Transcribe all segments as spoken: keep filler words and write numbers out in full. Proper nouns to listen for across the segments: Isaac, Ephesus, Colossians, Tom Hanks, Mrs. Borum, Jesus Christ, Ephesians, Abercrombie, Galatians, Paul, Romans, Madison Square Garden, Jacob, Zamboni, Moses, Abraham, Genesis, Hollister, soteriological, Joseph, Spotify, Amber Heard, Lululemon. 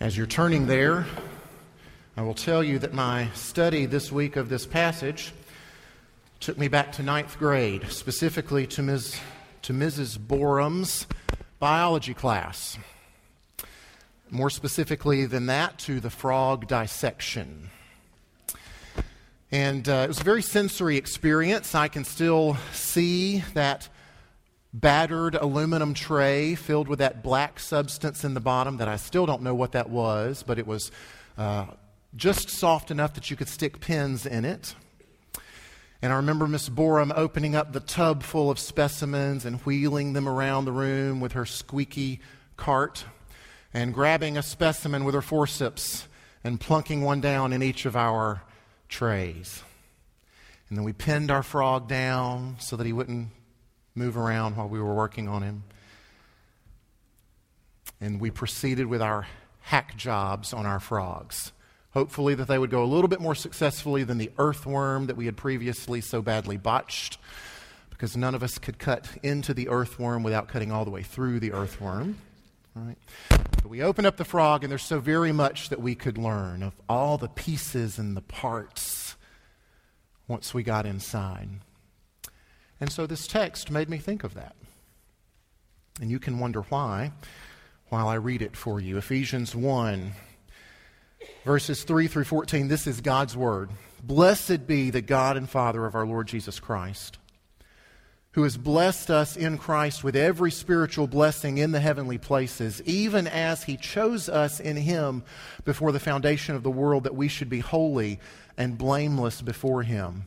As you're turning there, I will tell you that my study this week of this passage took me back to ninth grade, specifically to Miz to Missus Borum's biology class. More specifically than that, to the frog dissection. And uh, it was a very sensory experience. I can still see that battered aluminum tray filled with that black substance in the bottom that I still don't know what that was, but it was uh, just soft enough that you could stick pins in it. And I remember Miss Borum opening up the tub full of specimens and wheeling them around the room with her squeaky cart and grabbing a specimen with her forceps and plunking one down in each of our trays. And then we pinned our frog down so that he wouldn't move around while we were working on him. And we proceeded with our hack jobs on our frogs, hopefully that they would go a little bit more successfully than the earthworm that we had previously so badly botched, because none of us could cut into the earthworm without cutting all the way through the earthworm. All right. But we opened up the frog, and there's so very much that we could learn of all the pieces and the parts once we got inside. And so this text made me think of that. And you can wonder why while I read it for you. Ephesians one, verses three through fourteen, this is God's word. Blessed be the God and Father of our Lord Jesus Christ, who has blessed us in Christ with every spiritual blessing in the heavenly places, even as he chose us in him before the foundation of the world, that we should be holy and blameless before him.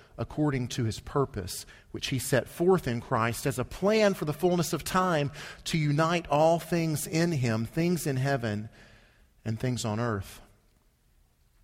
according to his purpose, which he set forth in Christ as a plan for the fullness of time to unite all things in him, things in heaven and things on earth.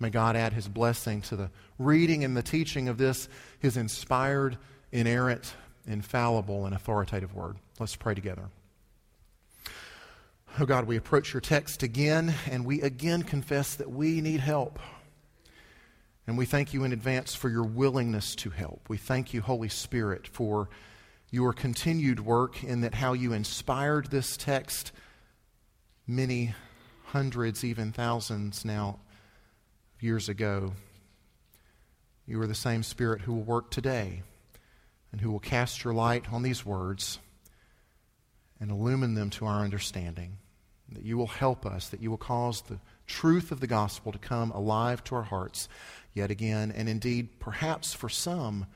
May God add his blessing to the reading and the teaching of this, his inspired, inerrant, infallible, and authoritative word. Let's pray together. Oh God, we approach your text again, and we again confess that we need help. And we thank you in advance for your willingness to help. We thank you, Holy Spirit, for your continued work in that how you inspired this text many hundreds, even thousands now, years ago. You are the same Spirit who will work today and who will cast your light on these words and illumine them to our understanding, that you will help us, that you will cause the truth of the gospel to come alive to our hearts yet again, and indeed, perhaps for some,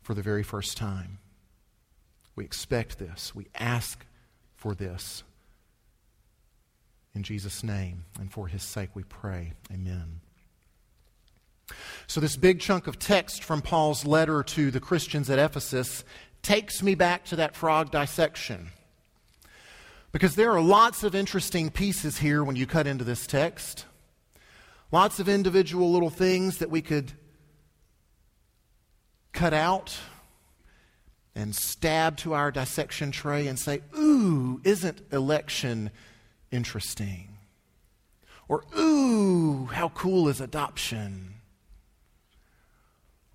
for the very first time. We expect this. We ask for this. In Jesus' name and for his sake we pray. Amen. So this big chunk of text from Paul's letter to the Christians at Ephesus takes me back to that frog dissection, because there are lots of interesting pieces here when you cut into this text. Lots of individual little things that we could cut out and stab to our dissection tray and say, ooh, isn't election interesting? Or, ooh, how cool is adoption?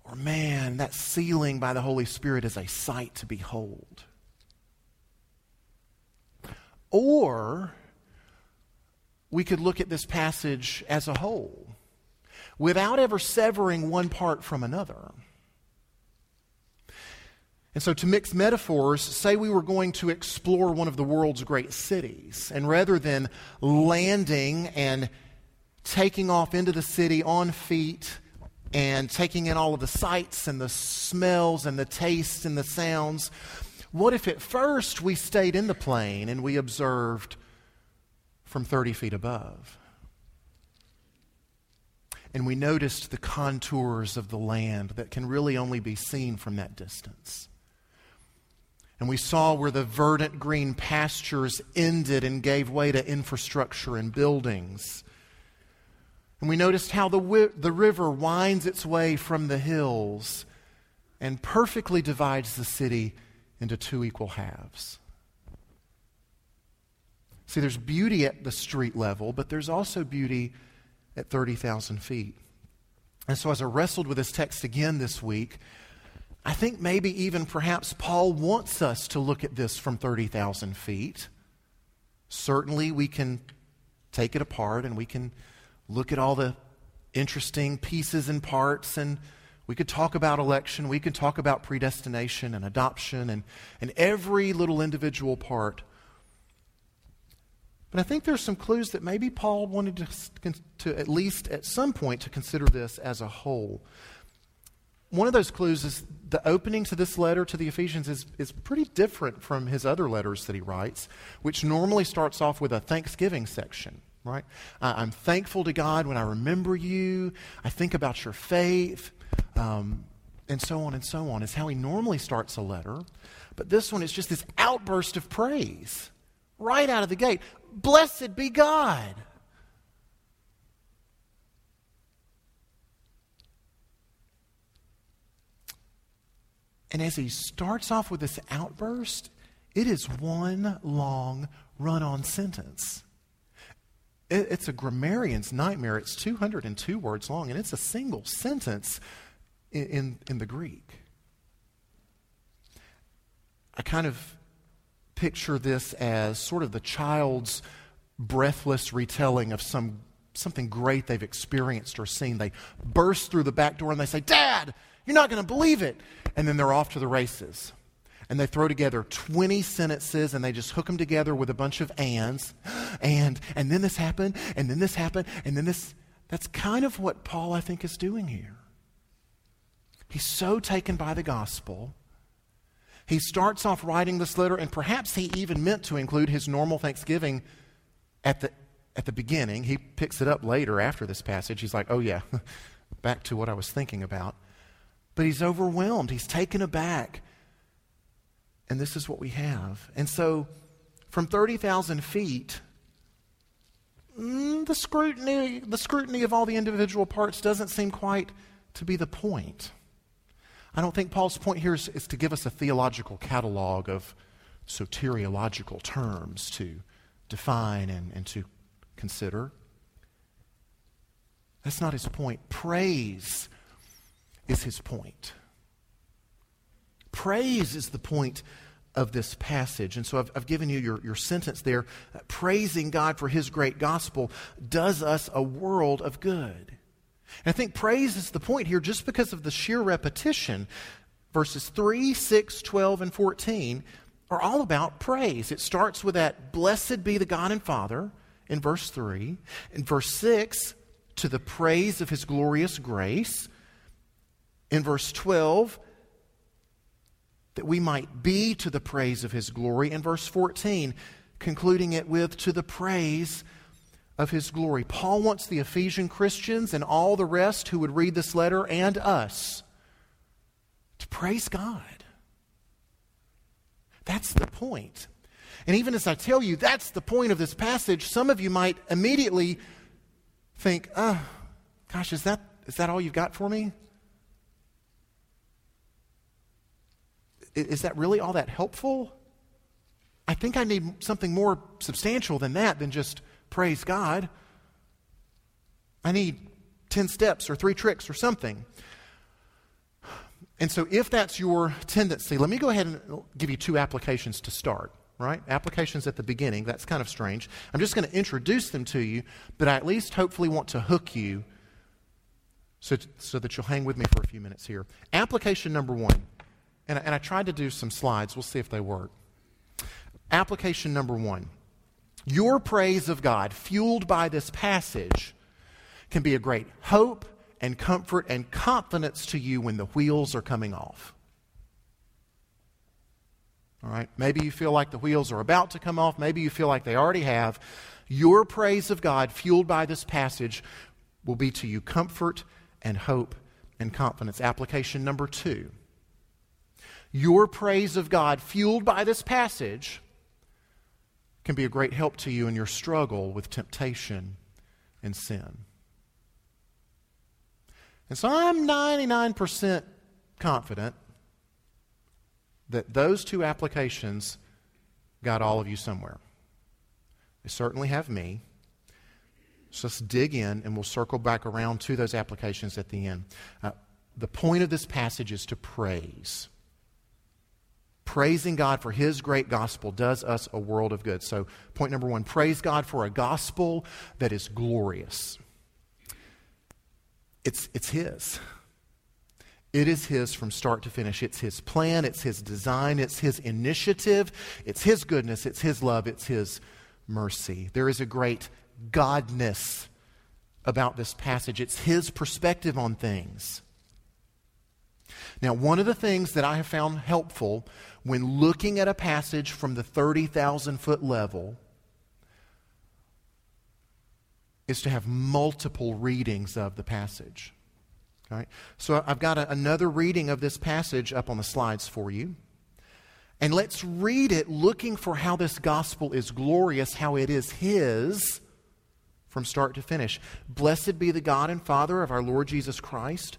Or, man, that sealing by the Holy Spirit is a sight to behold. Or we could look at this passage as a whole without ever severing one part from another. And so to mix metaphors, say we were going to explore one of the world's great cities, and rather than landing and taking off into the city on feet and taking in all of the sights and the smells and the tastes and the sounds. What if at first we stayed in the plane and we observed from thirty feet above? And we noticed the contours of the land that can really only be seen from that distance. And we saw where the verdant green pastures ended and gave way to infrastructure and buildings. And we noticed how the, wi- the river winds its way from the hills and perfectly divides the city into two equal halves. See, there's beauty at the street level, but there's also beauty at thirty thousand feet. And so as I wrestled with this text again this week, I think maybe even perhaps Paul wants us to look at this from thirty thousand feet. Certainly we can take it apart and we can look at all the interesting pieces and parts, and we could talk about election, we could talk about predestination and adoption and, and every little individual part. But I think there's some clues that maybe Paul wanted to, to at least at some point to consider this as a whole. One of those clues is the opening to this letter to the Ephesians is, is pretty different from his other letters that he writes, which normally starts off with a thanksgiving section, right? Uh, I'm thankful to God when I remember you. I think about your faith, um, and so on and so on is how he normally starts a letter. But this one is just this outburst of praise right out of the gate. Blessed be God. And as he starts off with this outburst, it is one long run-on sentence. It, it's a grammarian's nightmare. It's two hundred two words long, and it's a single sentence in, in, in the Greek. I kind of picture this as sort of the child's breathless retelling of some something great they've experienced or seen. They burst through the back door and they say, Dad, you're not going to believe it. And then they're off to the races. And they throw together twenty sentences and they just hook them together with a bunch of ands. And, and then this happened, and then this happened, and then this. That's kind of what Paul, I think, is doing here. He's so taken by the gospel. He starts off writing this letter, and perhaps he even meant to include his normal thanksgiving at the at the beginning. He picks it up later after this passage. He's like, oh yeah, back to what I was thinking about. But he's overwhelmed. He's taken aback. And this is what we have. And so from thirty thousand feet, the scrutiny, the scrutiny of all the individual parts doesn't seem quite to be the point. I don't think Paul's point here is, is to give us a theological catalog of soteriological terms to define and, and to consider. That's not his point. Praise is his point. Praise is the point of this passage. And so I've, I've given you your, your sentence there. Praising God for his great gospel does us a world of good. And I think praise is the point here just because of the sheer repetition. Verses three, six, twelve, and fourteen are all about praise. It starts with that, blessed be the God and Father in verse three. In verse six, to the praise of his glorious grace. In verse twelve, that we might be to the praise of his glory. In verse fourteen, concluding it with to the praise of his glory. Paul wants the Ephesian Christians and all the rest who would read this letter and us to praise God. That's the point. And even as I tell you, that's the point of this passage, some of you might immediately think, oh, gosh, is that is that all you've got for me? Is that really all that helpful? I think I need something more substantial than that, than just praise God. I need ten steps or three tricks or something. And so if that's your tendency, let me go ahead and give you two applications to start, right? Applications at the beginning, that's kind of strange. I'm just going to introduce them to you, but I at least hopefully want to hook you so, so that you'll hang with me for a few minutes here. Application number one. And I, and I tried to do some slides. We'll see if they work. Application number one. Your praise of God, fueled by this passage, can be a great hope and comfort and confidence to you when the wheels are coming off. All right, maybe you feel like the wheels are about to come off. Maybe you feel like they already have. Your praise of God, fueled by this passage, will be to you comfort and hope and confidence. Application number two. Your praise of God, fueled by this passage, can be a great help to you in your struggle with temptation and sin. And so I'm ninety-nine percent confident that those two applications got all of you somewhere. They certainly have me. So let's dig in, and we'll circle back around to those applications at the end. Uh, the point of this passage is to praise. Praising God for His great gospel does us a world of good. So point number one, praise God for a gospel that is glorious. It's, it's His. It is His from start to finish. It's His plan. It's His design. It's His initiative. It's His goodness. It's His love. It's His mercy. There is a great godness about this passage. It's His perspective on things. Now, one of the things that I have found helpful when looking at a passage from the thirty thousand foot level is to have multiple readings of the passage. All right? So I've got a, another reading of this passage up on the slides for you. And let's read it looking for how this gospel is glorious, how it is His from start to finish. Blessed be the God and Father of our Lord Jesus Christ,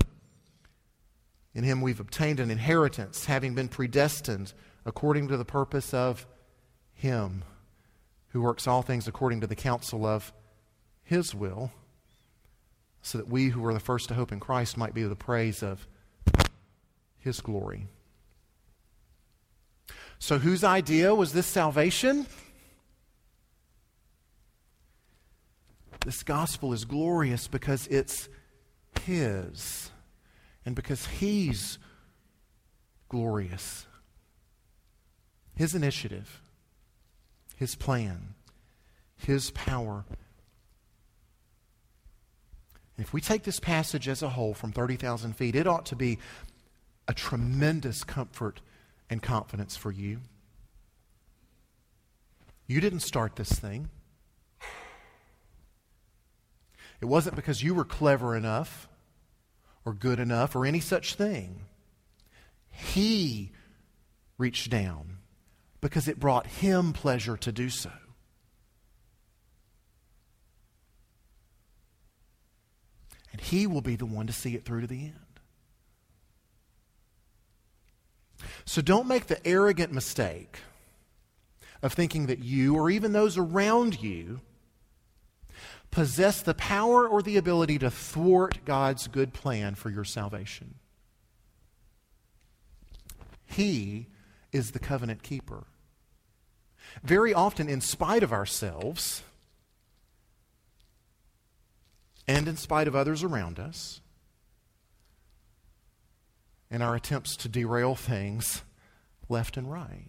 In Him we've obtained an inheritance, having been predestined according to the purpose of Him who works all things according to the counsel of His will, so that we who were the first to hope in Christ might be the praise of His glory. So whose idea was this salvation? This gospel is glorious because it's His. And because He's glorious. His initiative, His plan, His power. And if we take this passage as a whole from thirty thousand feet, it ought to be a tremendous comfort and confidence for you. You didn't start this thing. It wasn't because you were clever enough or good enough, or any such thing. He reached down because it brought Him pleasure to do so. And He will be the one to see it through to the end. So don't make the arrogant mistake of thinking that you, or even those around you, possess the power or the ability to thwart God's good plan for your salvation. He is the covenant keeper. Very often, in spite of ourselves and in spite of others around us, in our attempts to derail things left and right.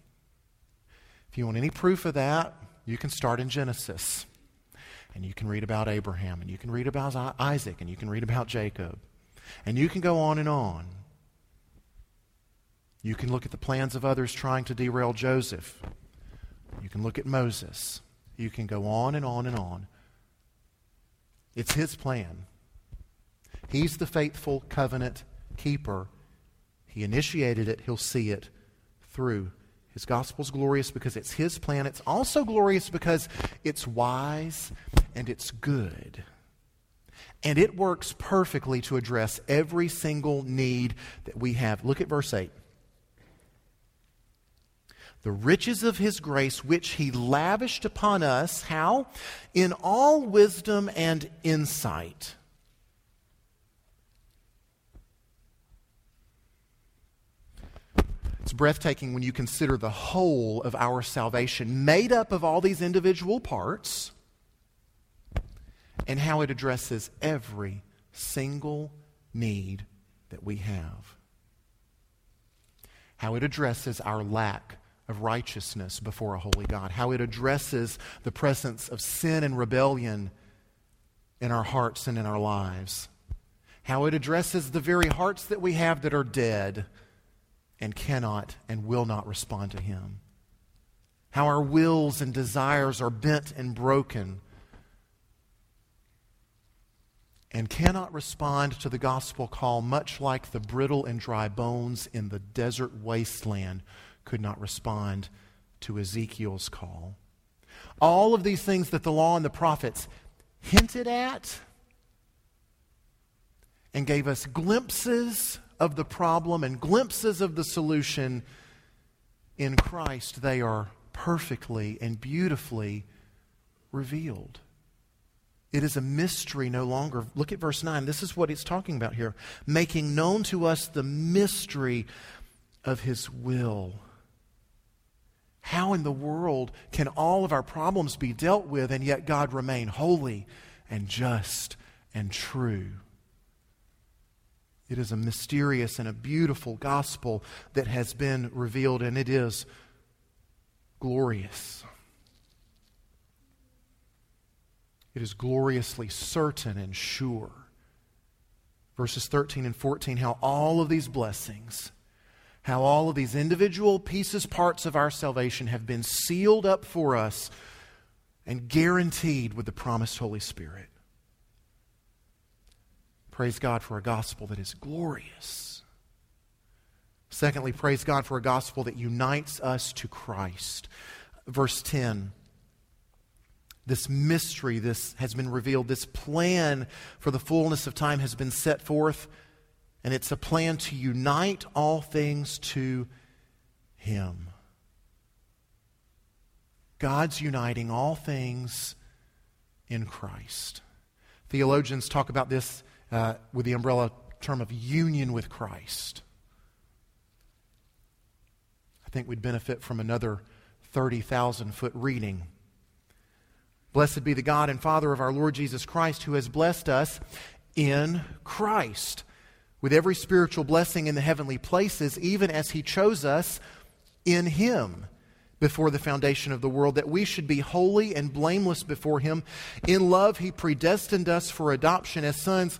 If you want any proof of that, you can start in Genesis. And you can read about Abraham, and you can read about Isaac, and you can read about Jacob. And you can go on and on. You can look at the plans of others trying to derail Joseph. You can look at Moses. You can go on and on and on. It's His plan. He's the faithful covenant keeper. He initiated it. He'll see it through. His gospel's glorious because it's his plan. It's also glorious because it's wise and it's good. And it works perfectly to address every single need that we have. Look at verse eight. The riches of his grace, which he lavished upon us, how? In all wisdom and insight. It's breathtaking when you consider the whole of our salvation, made up of all these individual parts, and how it addresses every single need that we have. How it addresses our lack of righteousness before a holy God. How it addresses the presence of sin and rebellion in our hearts and in our lives. How it addresses the very hearts that we have that are dead and cannot and will not respond to him. How our wills and desires are bent and broken and cannot respond to the gospel call, much like the brittle and dry bones in the desert wasteland could not respond to Ezekiel's call. All of these things that the law and the prophets hinted at and gave us glimpses of the problem and glimpses of the solution, in Christ they are perfectly and beautifully revealed. It is a mystery no longer. Look at verse nine. This is what it's talking about here. Making known to us the mystery of his will. How in the world can all of our problems be dealt with and yet God remain holy and just and true? It is a mysterious and a beautiful gospel that has been revealed, and it is glorious. It is gloriously certain and sure. Verses thirteen and fourteen, how all of these blessings, how all of these individual pieces, parts of our salvation have been sealed up for us and guaranteed with the promised Holy Spirit. Praise God for a gospel that is glorious. Secondly, praise God for a gospel that unites us to Christ. Verse ten, this mystery, this has been revealed. This plan for the fullness of time has been set forth. And it's a plan to unite all things to him. God's uniting all things in Christ. Theologians talk about this uh, with the umbrella term of union with Christ. I think we'd benefit from another thirty thousand foot reading. Blessed be the God and Father of our Lord Jesus Christ, who has blessed us in Christ with every spiritual blessing in the heavenly places, even as he chose us in him before the foundation of the world, that we should be holy and blameless before him. In love, he predestined us for adoption as sons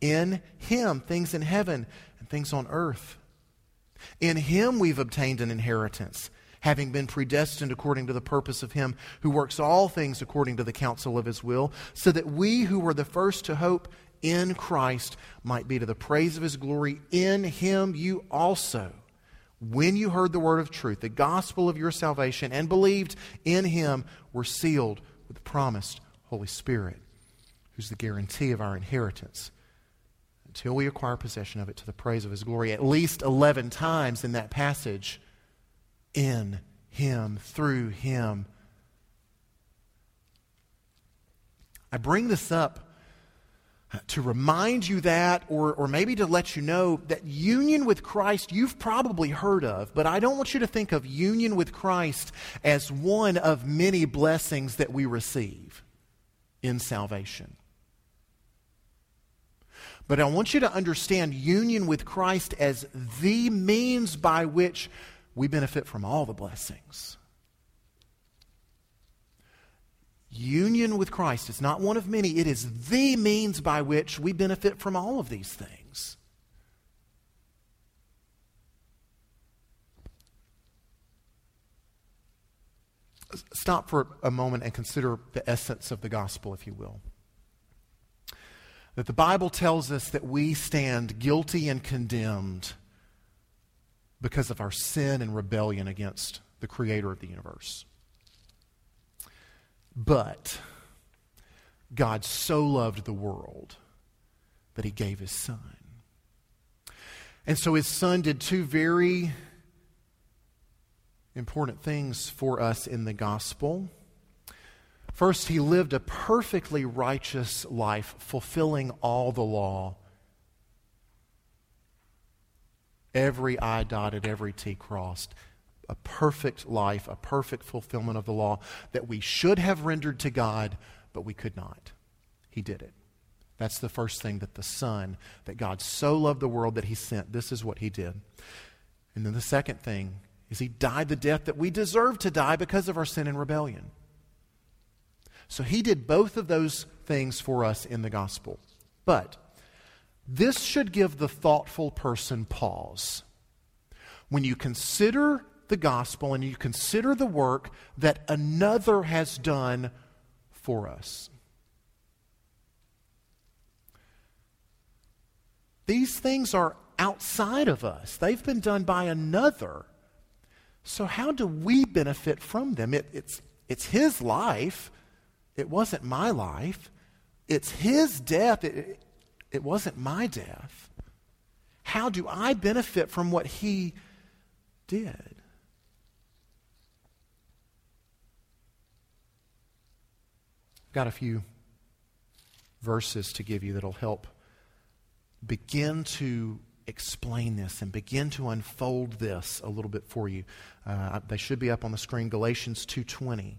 in him, things in heaven and things on earth. In him we've obtained an inheritance, having been predestined according to the purpose of him who works all things according to the counsel of his will, so that we who were the first to hope in Christ might be to the praise of his glory. In him you also, when you heard the word of truth, the gospel of your salvation, and believed in him, were sealed with the promised Holy Spirit, who's the guarantee of our inheritance, until we acquire possession of it to the praise of his glory. At least eleven times in that passage, in him, through him. I bring this up to remind you that, or, or maybe to let you know that union with Christ you've probably heard of, but I don't want you to think of union with Christ as one of many blessings that we receive in salvation. But I want you to understand union with Christ as the means by which we benefit from all the blessings. Union with Christ is not one of many. It is the means by which we benefit from all of these things. Stop for a moment and consider the essence of the gospel, if you will. That the Bible tells us that we stand guilty and condemned because of our sin and rebellion against the Creator of the universe. But God so loved the world that He gave His Son. And so His Son did two very important things for us in the gospel. First, He lived a perfectly righteous life, fulfilling all the law. Every I dotted, every T crossed. A perfect life, a perfect fulfillment of the law that we should have rendered to God, but we could not. He did it. That's the first thing that the Son, that God so loved the world that He sent. This is what He did. And then the second thing is He died the death that we deserve to die because of our sin and rebellion. So He did both of those things for us in the gospel. But this should give the thoughtful person pause. When you consider the gospel and you consider the work that another has done for us. These things are outside of us. They've been done by another. So how do we benefit from them? It, it's, it's His life. It wasn't my life. It's His death. It, it wasn't my death. How do I benefit from what He did? I've got a few verses to give you that'll help begin to explain this and begin to unfold this a little bit for you. Uh, they should be up on the screen. Galatians two twenty.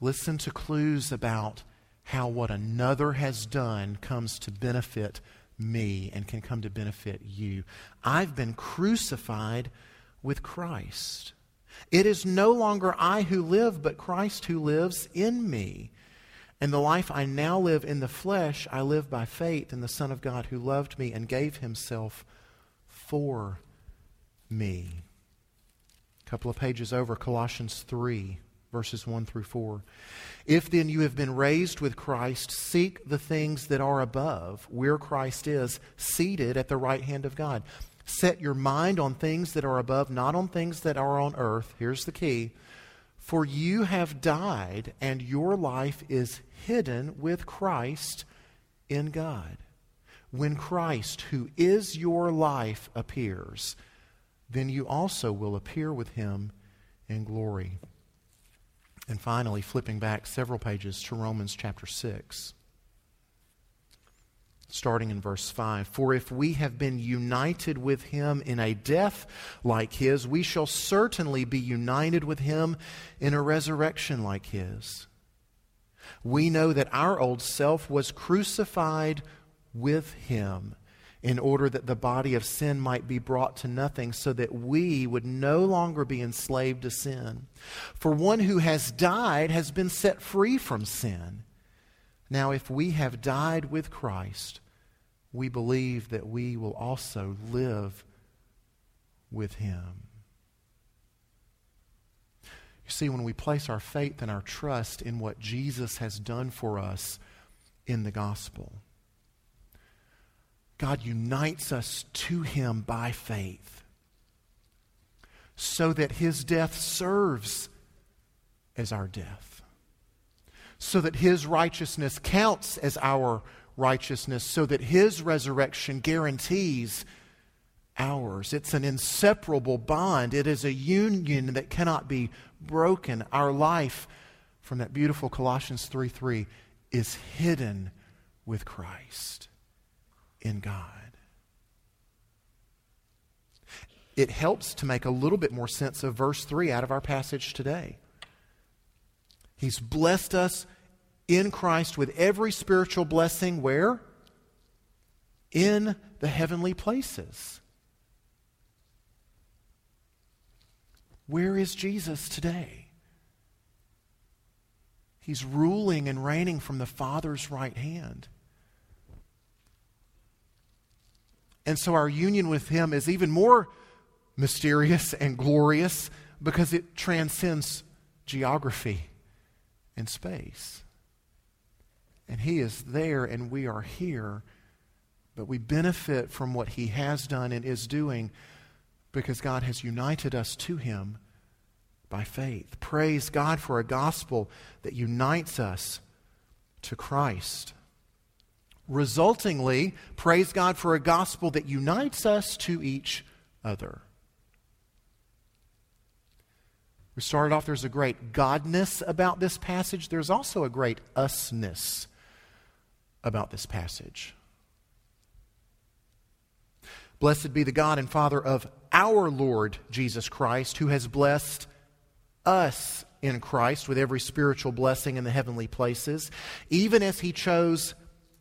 Listen to clues about how what another has done comes to benefit me and can come to benefit you. I've been crucified with Christ. It is no longer I who live, but Christ who lives in me. And the life I now live in the flesh, I live by faith in the Son of God who loved me and gave Himself for me. A couple of pages over, Colossians three. Verses one through four. If then you have been raised with Christ, seek the things that are above, where Christ is, seated at the right hand of God. Set your mind on things that are above, not on things that are on earth. Here's the key. For you have died, and your life is hidden with Christ in God. When Christ, who is your life, appears, then you also will appear with Him in glory. And finally, flipping back several pages to Romans chapter six, starting in verse five. For if we have been united with Him in a death like His, we shall certainly be united with Him in a resurrection like His. We know that our old self was crucified with Him in order that the body of sin might be brought to nothing, so that we would no longer be enslaved to sin. For one who has died has been set free from sin. Now if we have died with Christ, we believe that we will also live with Him. You see, when we place our faith and our trust in what Jesus has done for us in the gospel, God unites us to Him by faith so that His death serves as our death, so that His righteousness counts as our righteousness, so that His resurrection guarantees ours. It's an inseparable bond. It is a union that cannot be broken. Our life, from that beautiful Colossians three three, is hidden with Christ in God. It helps to make a little bit more sense of verse three out of our passage today. He's blessed us in Christ with every spiritual blessing where? In the heavenly places. Where is Jesus today? He's ruling and reigning from the Father's right hand. And so our union with him is even more mysterious and glorious because it transcends geography and space. And he is there and we are here, but we benefit from what he has done and is doing because God has united us to him by faith. Praise God for a gospel that unites us to Christ. Resultingly, praise God for a gospel that unites us to each other. We started off, there's a great godness about this passage. There's also a great usness about this passage. Blessed be the God and Father of our Lord Jesus Christ, who has blessed us in Christ with every spiritual blessing in the heavenly places, even as he chose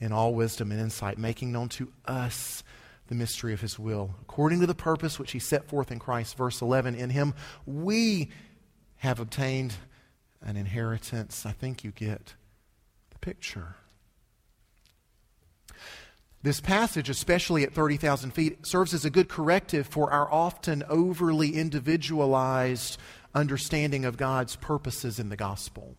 in all wisdom and insight, making known to us the mystery of his will, according to the purpose which he set forth in Christ. Verse eleven, in him we have obtained an inheritance. I think you get the picture. This passage, especially at thirty thousand feet, serves as a good corrective for our often overly individualized understanding of God's purposes in the gospel.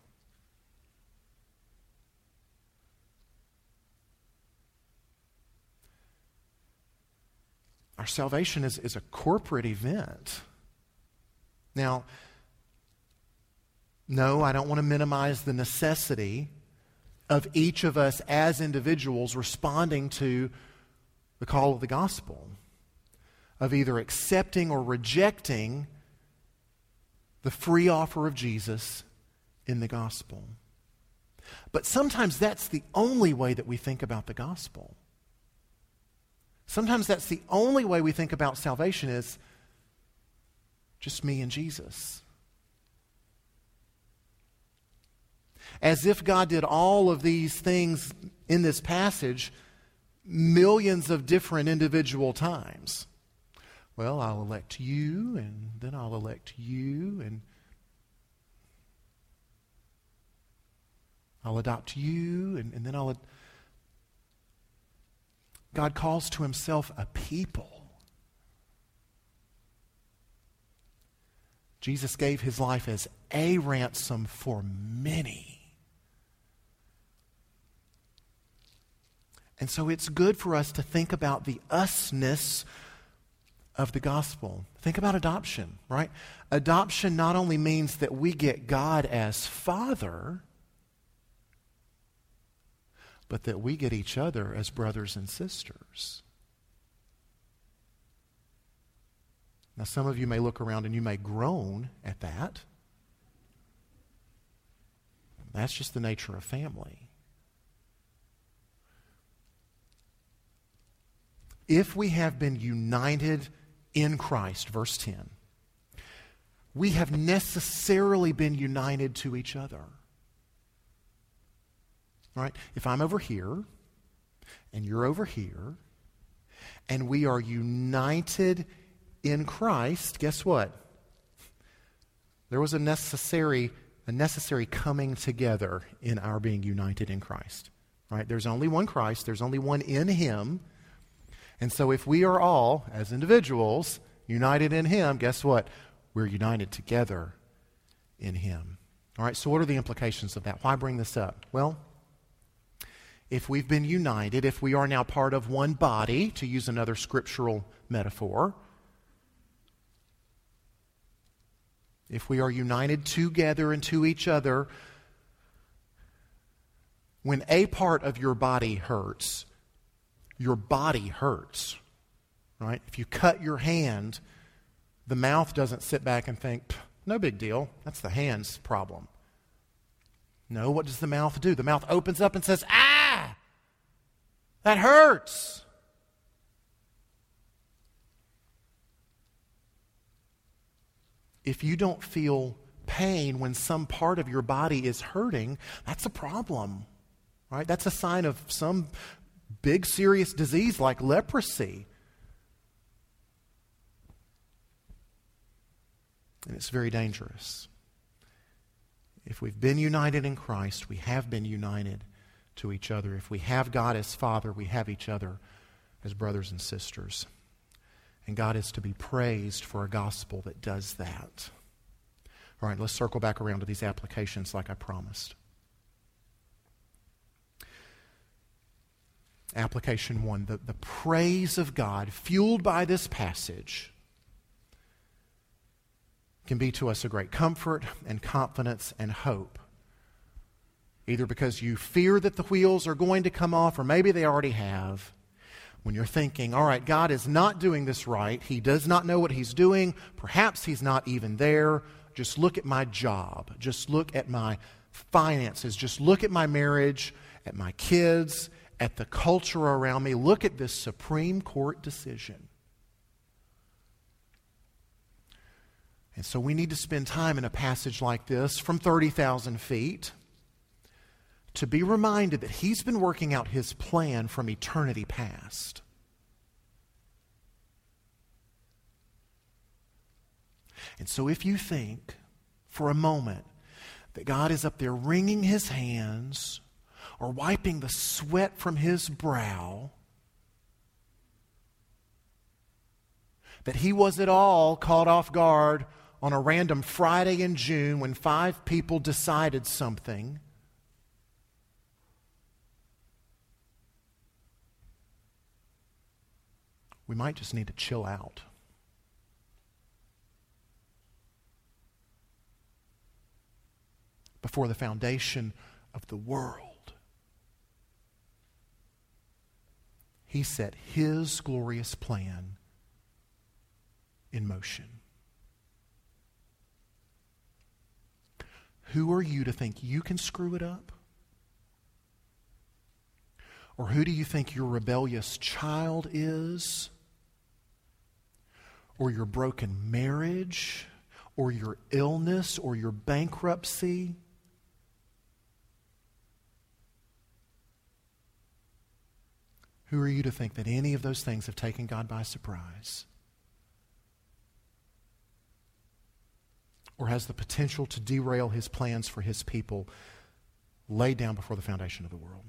Our salvation is, is a corporate event. Now, no, I don't want to minimize the necessity of each of us as individuals responding to the call of the gospel, of either accepting or rejecting the free offer of Jesus in the gospel. But sometimes that's the only way that we think about the gospel. Sometimes that's the only way we think about salvation is just me and Jesus. As if God did all of these things in this passage millions of different individual times. Well, I'll elect you, and then I'll elect you, and I'll adopt you, and, and then I'll... Ad- God calls to himself a people. Jesus gave his life as a ransom for many. And so it's good for us to think about the usness of the gospel. Think about adoption, right? Adoption not only means that we get God as Father, but that we get each other as brothers and sisters. Now, some of you may look around and you may groan at that. That's just the nature of family. If we have been united in Christ, verse ten, we have necessarily been united to each other. Right? If I'm over here and you're over here and we are united in Christ, guess what? There was a necessary a necessary coming together in our being united in Christ. Right? There's only one Christ, there's only one in him. And so if we are all, as individuals, united in him, guess what? We're united together in him. All right, so what are the implications of that? Why bring this up? Well, if we've been united, if we are now part of one body, to use another scriptural metaphor, if we are united together and to each other, when a part of your body hurts, your body hurts, right? If you cut your hand, The mouth doesn't sit back and think, no big deal. That's the hand's problem. No, what does the mouth do? The mouth opens up and says, ah, that hurts. If you don't feel pain when some part of your body is hurting, that's a problem, right? That's a sign of some big, serious disease like leprosy. And it's very dangerous. If we've been united in Christ, we have been united to each other. If we have God as Father, we have each other as brothers and sisters. And God is to be praised for a gospel that does that. All right, let's circle back around to these applications like I promised. Application one, the, the praise of God, fueled by this passage, can be to us a great comfort and confidence and hope. Either because you fear that the wheels are going to come off, or maybe they already have. When you're thinking, all right, God is not doing this right. He does not know what he's doing. Perhaps he's not even there. Just look at my job. Just look at my finances. Just look at my marriage, at my kids, at the culture around me. Look at this Supreme Court decision. And so we need to spend time in a passage like this from thirty thousand feet to be reminded that he's been working out his plan from eternity past. And so if you think for a moment that God is up there wringing his hands or wiping the sweat from his brow, that he was at all caught off guard on a random Friday in June when five people decided something, we might just need to chill out. Before the foundation of the world, he set his glorious plan in motion. Who are you to think you can screw it up? Or who do you think your rebellious child is? Or your broken marriage, or your illness, or your bankruptcy. Who are you to think that any of those things have taken God by surprise? Or has the potential to derail his plans for his people laid down before the foundation of the world?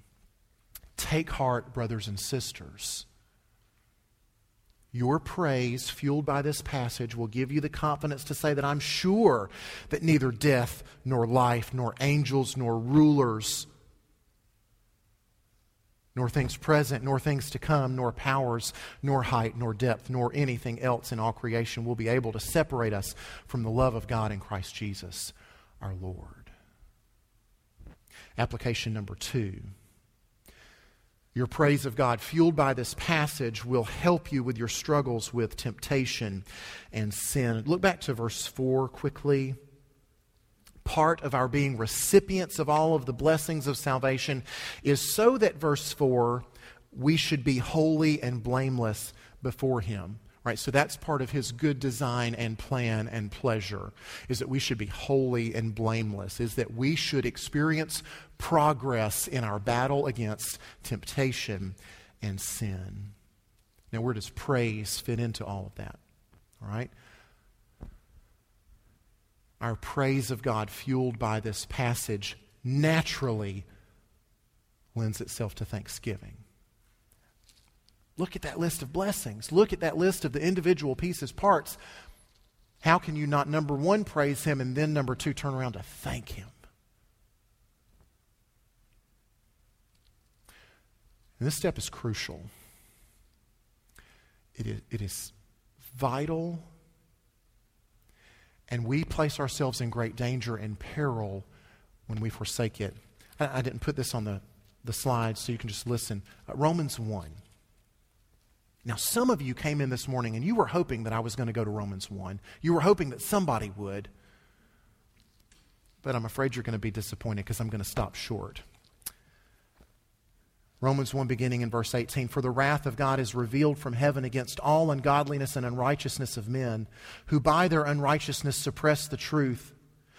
Take heart, brothers and sisters. Your praise, fueled by this passage, will give you the confidence to say that I'm sure that neither death, nor life, nor angels, nor rulers, nor things present, nor things to come, nor powers, nor height, nor depth, nor anything else in all creation will be able to separate us from the love of God in Christ Jesus, our Lord. Application number two. Your praise of God, fueled by this passage, will help you with your struggles with temptation and sin. Look back to verse four quickly. Part of our being recipients of all of the blessings of salvation is so that, verse four, we should be holy and blameless before him. Right? So that's part of his good design and plan and pleasure, is that we should be holy and blameless, is that we should experience progress in our battle against temptation and sin. Now, where does praise fit into all of that? All right? Our praise of God, fueled by this passage, naturally lends itself to thanksgiving. Look at that list of blessings. Look at that list of the individual pieces, parts. How can you not, number one, praise him, and then, number two, turn around to thank him? And this step is crucial. It is, it is vital, and we place ourselves in great danger and peril when we forsake it. I, I didn't put this on the, the slides, so you can just listen. Uh, Romans one. Now, some of you came in this morning and you were hoping that I was going to go to Romans one. You were hoping that somebody would. But I'm afraid you're going to be disappointed because I'm going to stop short. Romans one, beginning in verse eighteen, "For the wrath of God is revealed from heaven against all ungodliness and unrighteousness of men, who by their unrighteousness suppress the truth.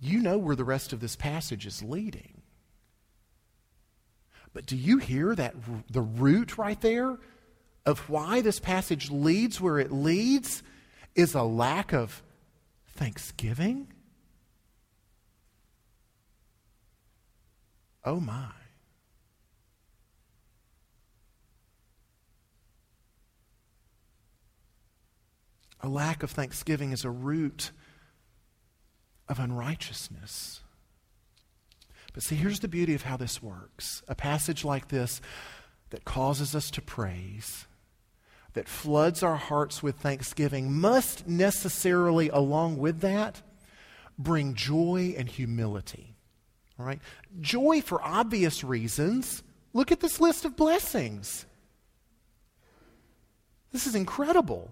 You know where the rest of this passage is leading. But do you hear that the root right there of why this passage leads where it leads is a lack of thanksgiving? Oh my. A lack of thanksgiving is a root of unrighteousness. But see, here's the beauty of how this works. A passage like this that causes us to praise, that floods our hearts with thanksgiving, must necessarily, along with that, bring joy and humility. All right? Joy for obvious reasons. Look at this list of blessings. This is incredible.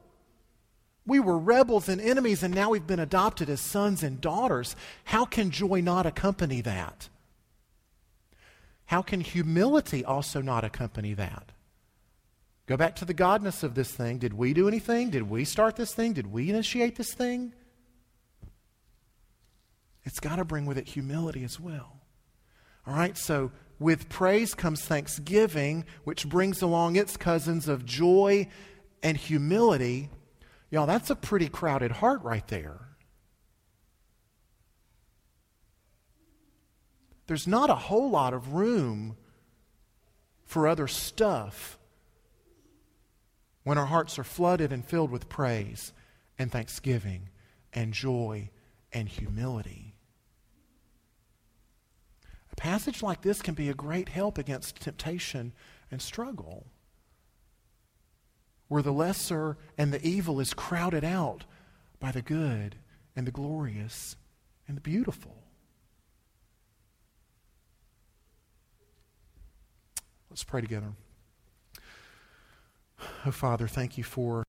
We were rebels and enemies, and now we've been adopted as sons and daughters. How can joy not accompany that? How can humility also not accompany that? Go back to the godness of this thing. Did we do anything? Did we start this thing? Did we initiate this thing? It's got to bring with it humility as well. All right, so with praise comes thanksgiving, which brings along its cousins of joy and humility. Y'all, that's a pretty crowded heart right there. There's not a whole lot of room for other stuff when our hearts are flooded and filled with praise and thanksgiving and joy and humility. A passage like this can be a great help against temptation and struggle, where the lesser and the evil is crowded out by the good and the glorious and the beautiful. Let's pray together. Oh, Father, thank you for